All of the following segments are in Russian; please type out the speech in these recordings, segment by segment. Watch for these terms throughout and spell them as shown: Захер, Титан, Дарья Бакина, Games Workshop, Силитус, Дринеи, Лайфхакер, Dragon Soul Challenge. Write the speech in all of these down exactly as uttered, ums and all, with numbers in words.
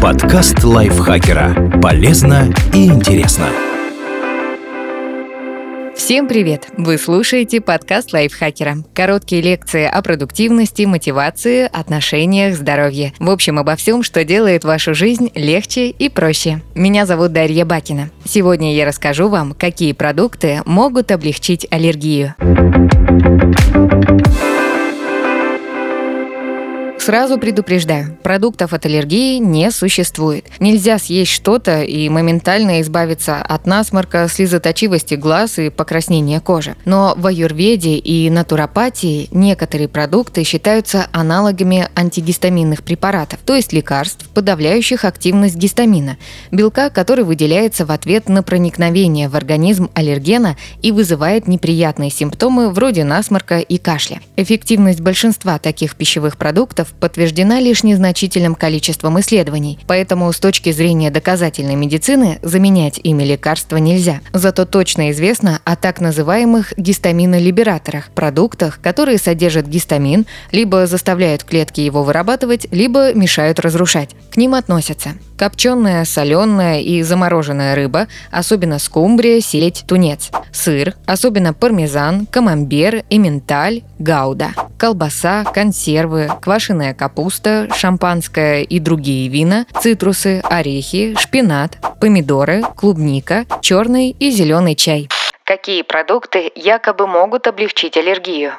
Подкаст Лайфхакера. Полезно и интересно. Всем привет! Вы слушаете подкаст Лайфхакера. Короткие лекции о продуктивности, мотивации, отношениях, здоровье. В общем, обо всем, что делает вашу жизнь легче и проще. Меня зовут Дарья Бакина. Сегодня я расскажу вам, какие продукты могут облегчить аллергию. Сразу предупреждаю, продуктов от аллергии не существует. Нельзя съесть что-то и моментально избавиться от насморка, слезоточивости глаз и покраснения кожи. Но в аюрведе и натуропатии некоторые продукты считаются аналогами антигистаминных препаратов, то есть лекарств, подавляющих активность гистамина, белка, который выделяется в ответ на проникновение в организм аллергена и вызывает неприятные симптомы вроде насморка и кашля. Эффективность большинства таких пищевых продуктов подтверждена лишь незначительным количеством исследований, поэтому с точки зрения доказательной медицины заменять ими лекарства нельзя. Зато точно известно о так называемых гистаминолибераторах – продуктах, которые содержат гистамин, либо заставляют клетки его вырабатывать, либо мешают разрушать. К ним относятся копченая, соленая и замороженная рыба, особенно скумбрия, сельдь, тунец, сыр, особенно пармезан, камамбер, эмменталь, гауда, колбаса, консервы, квашеная капуста, шампанское и другие вина, цитрусы, орехи, шпинат, помидоры, клубника, черный и зеленый чай. Какие продукты якобы могут облегчить аллергию?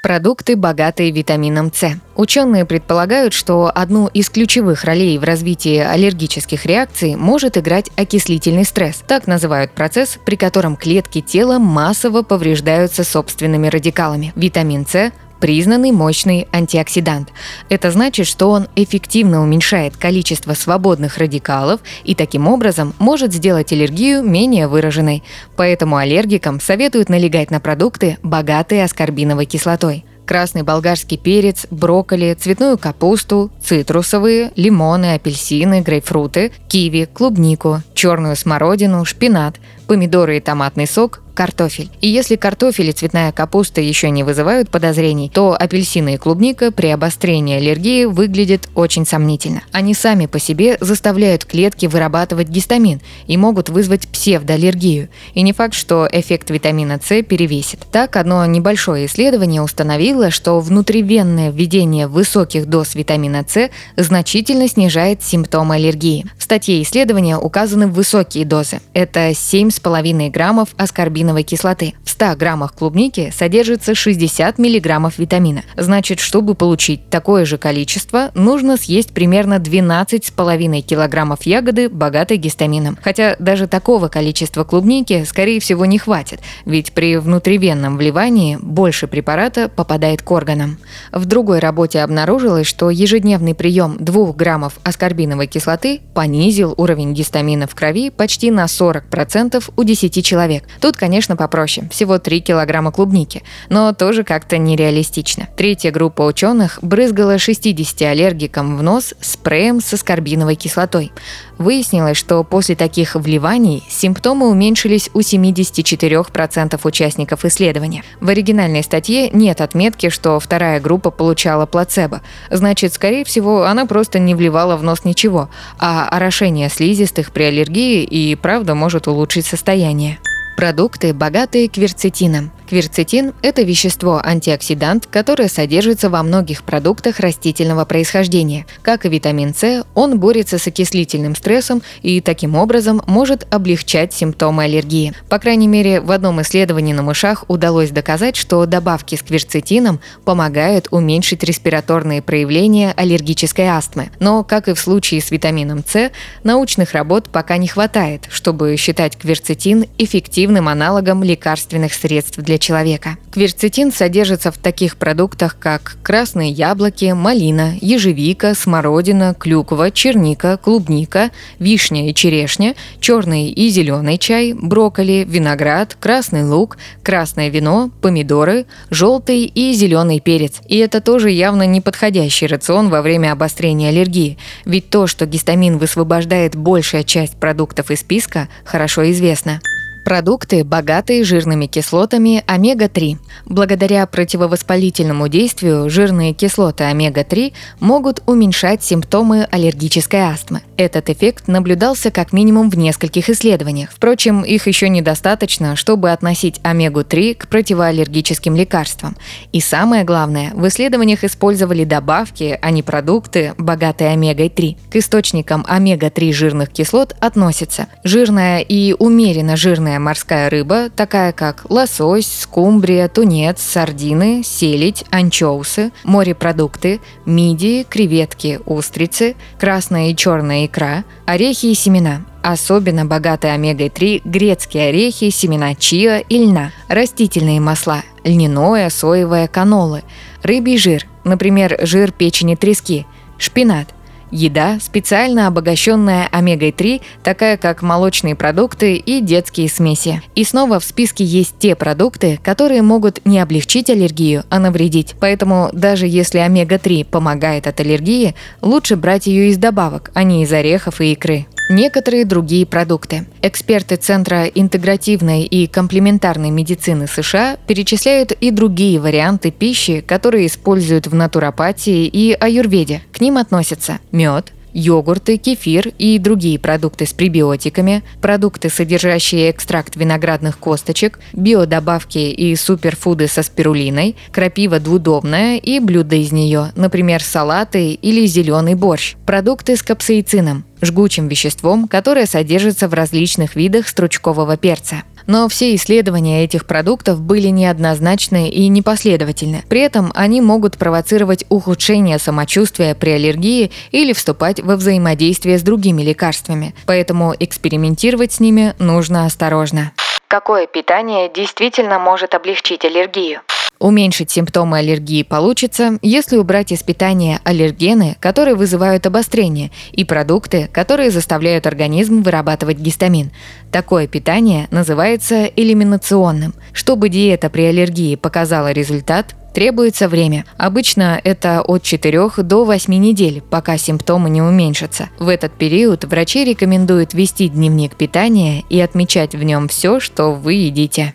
Продукты, богатые витамином С. Ученые предполагают, что одну из ключевых ролей в развитии аллергических реакций может играть окислительный стресс. Так называют процесс, при котором клетки тела массово повреждаются собственными радикалами. Витамин С – признанный мощный антиоксидант. Это значит, что он эффективно уменьшает количество свободных радикалов и таким образом может сделать аллергию менее выраженной. Поэтому аллергикам советуют налегать на продукты, богатые аскорбиновой кислотой. Красный болгарский перец, брокколи, цветную капусту, цитрусовые, лимоны, апельсины, грейпфруты, киви, клубнику, черную смородину, шпинат, помидоры и томатный сок, картофель. И если картофель и цветная капуста еще не вызывают подозрений, то апельсины и клубника при обострении аллергии выглядят очень сомнительно. Они сами по себе заставляют клетки вырабатывать гистамин и могут вызвать псевдоаллергию. И не факт, что эффект витамина С перевесит. Так, одно небольшое исследование установило, что внутривенное введение высоких доз витамина С значительно снижает симптомы аллергии. В статье исследования указаны высокие дозы. Это семь и пять десятых граммов аскорбиновой кислоты. В ста граммах клубники содержится шестьдесят миллиграммов витамина. Значит, чтобы получить такое же количество, нужно съесть примерно двенадцать и пять десятых килограммов ягоды, богатой гистамином. Хотя даже такого количества клубники, скорее всего, не хватит, ведь при внутривенном вливании больше препарата попадает к органам. В другой работе обнаружилось, что ежедневный прием двух граммов аскорбиновой кислоты понизил уровень гистамина в крови почти на сорок процентов у десяти человек. Тут, конечно, Конечно, попроще, всего три килограмма клубники, но тоже как-то нереалистично. Третья группа ученых брызгала шестидесяти аллергикам в нос спреем с аскорбиновой кислотой. Выяснилось, что после таких вливаний симптомы уменьшились у семьдесят четыре процента участников исследования. В оригинальной статье нет отметки, что вторая группа получала плацебо. Значит, скорее всего, она просто не вливала в нос ничего, а орошение слизистых при аллергии и правда может улучшить состояние. Продукты, богатые кверцетином. Кверцетин – это вещество-антиоксидант, которое содержится во многих продуктах растительного происхождения. Как и витамин С, он борется с окислительным стрессом и таким образом может облегчать симптомы аллергии. По крайней мере, в одном исследовании на мышах удалось доказать, что добавки с кверцетином помогают уменьшить респираторные проявления аллергической астмы. Но, как и в случае с витамином С, научных работ пока не хватает, чтобы считать кверцетин эффективным аналогом лекарственных средств для человека. Кверцетин содержится в таких продуктах, как красные яблоки, малина, ежевика, смородина, клюква, черника, клубника, вишня и черешня, черный и зеленый чай, брокколи, виноград, красный лук, красное вино, помидоры, желтый и зеленый перец. И это тоже явно неподходящий рацион во время обострения аллергии, ведь то, что гистамин высвобождает большая часть продуктов из списка, хорошо известно. продукты, богатые жирными кислотами омега три. Благодаря противовоспалительному действию жирные кислоты омега три могут уменьшать симптомы аллергической астмы. Этот эффект наблюдался как минимум в нескольких исследованиях. Впрочем, их еще недостаточно, чтобы относить омегу три к противоаллергическим лекарствам. И самое главное, в исследованиях использовали добавки, а не продукты, богатые омегой три. К источникам омега три жирных кислот относятся жирная и умеренно жирная морская рыба, такая как лосось, скумбрия, тунец, сардины, сельдь, анчоусы, морепродукты, мидии, креветки, устрицы, красная и черная икра, орехи и семена. Особенно богаты омегой три грецкие орехи, семена чиа и льна, растительные масла, льняное, соевое, канолы, рыбий жир, например, жир печени трески, шпинат, еда, специально обогащенная омегой три, такая как молочные продукты и детские смеси. И снова в списке есть те продукты, которые могут не облегчить аллергию, а навредить. Поэтому даже если омега три помогает от аллергии, лучше брать ее из добавок, а не из орехов и икры. Некоторые другие продукты. Эксперты Центра интегративной и комплементарной медицины США перечисляют и другие варианты пищи, которые используют в натуропатии и аюрведе. К ним относятся мед, йогурты, кефир и другие продукты с пребиотиками, продукты, содержащие экстракт виноградных косточек, биодобавки и суперфуды со спирулиной, крапива двудобная и блюда из нее, например, салаты или зеленый борщ, продукты с капсаицином, жгучим веществом, которое содержится в различных видах стручкового перца. Но все исследования этих продуктов были неоднозначны и непоследовательны. При этом они могут провоцировать ухудшение самочувствия при аллергии или вступать во взаимодействие с другими лекарствами. Поэтому экспериментировать с ними нужно осторожно. Какое питание действительно может облегчить аллергию? Уменьшить симптомы аллергии получится, если убрать из питания аллергены, которые вызывают обострение, и продукты, которые заставляют организм вырабатывать гистамин. Такое питание называется элиминационным. Чтобы диета при аллергии показала результат, требуется время. Обычно это от четырёх до восьми недель, пока симптомы не уменьшатся. В этот период врачи рекомендуют вести дневник питания и отмечать в нем все, что вы едите.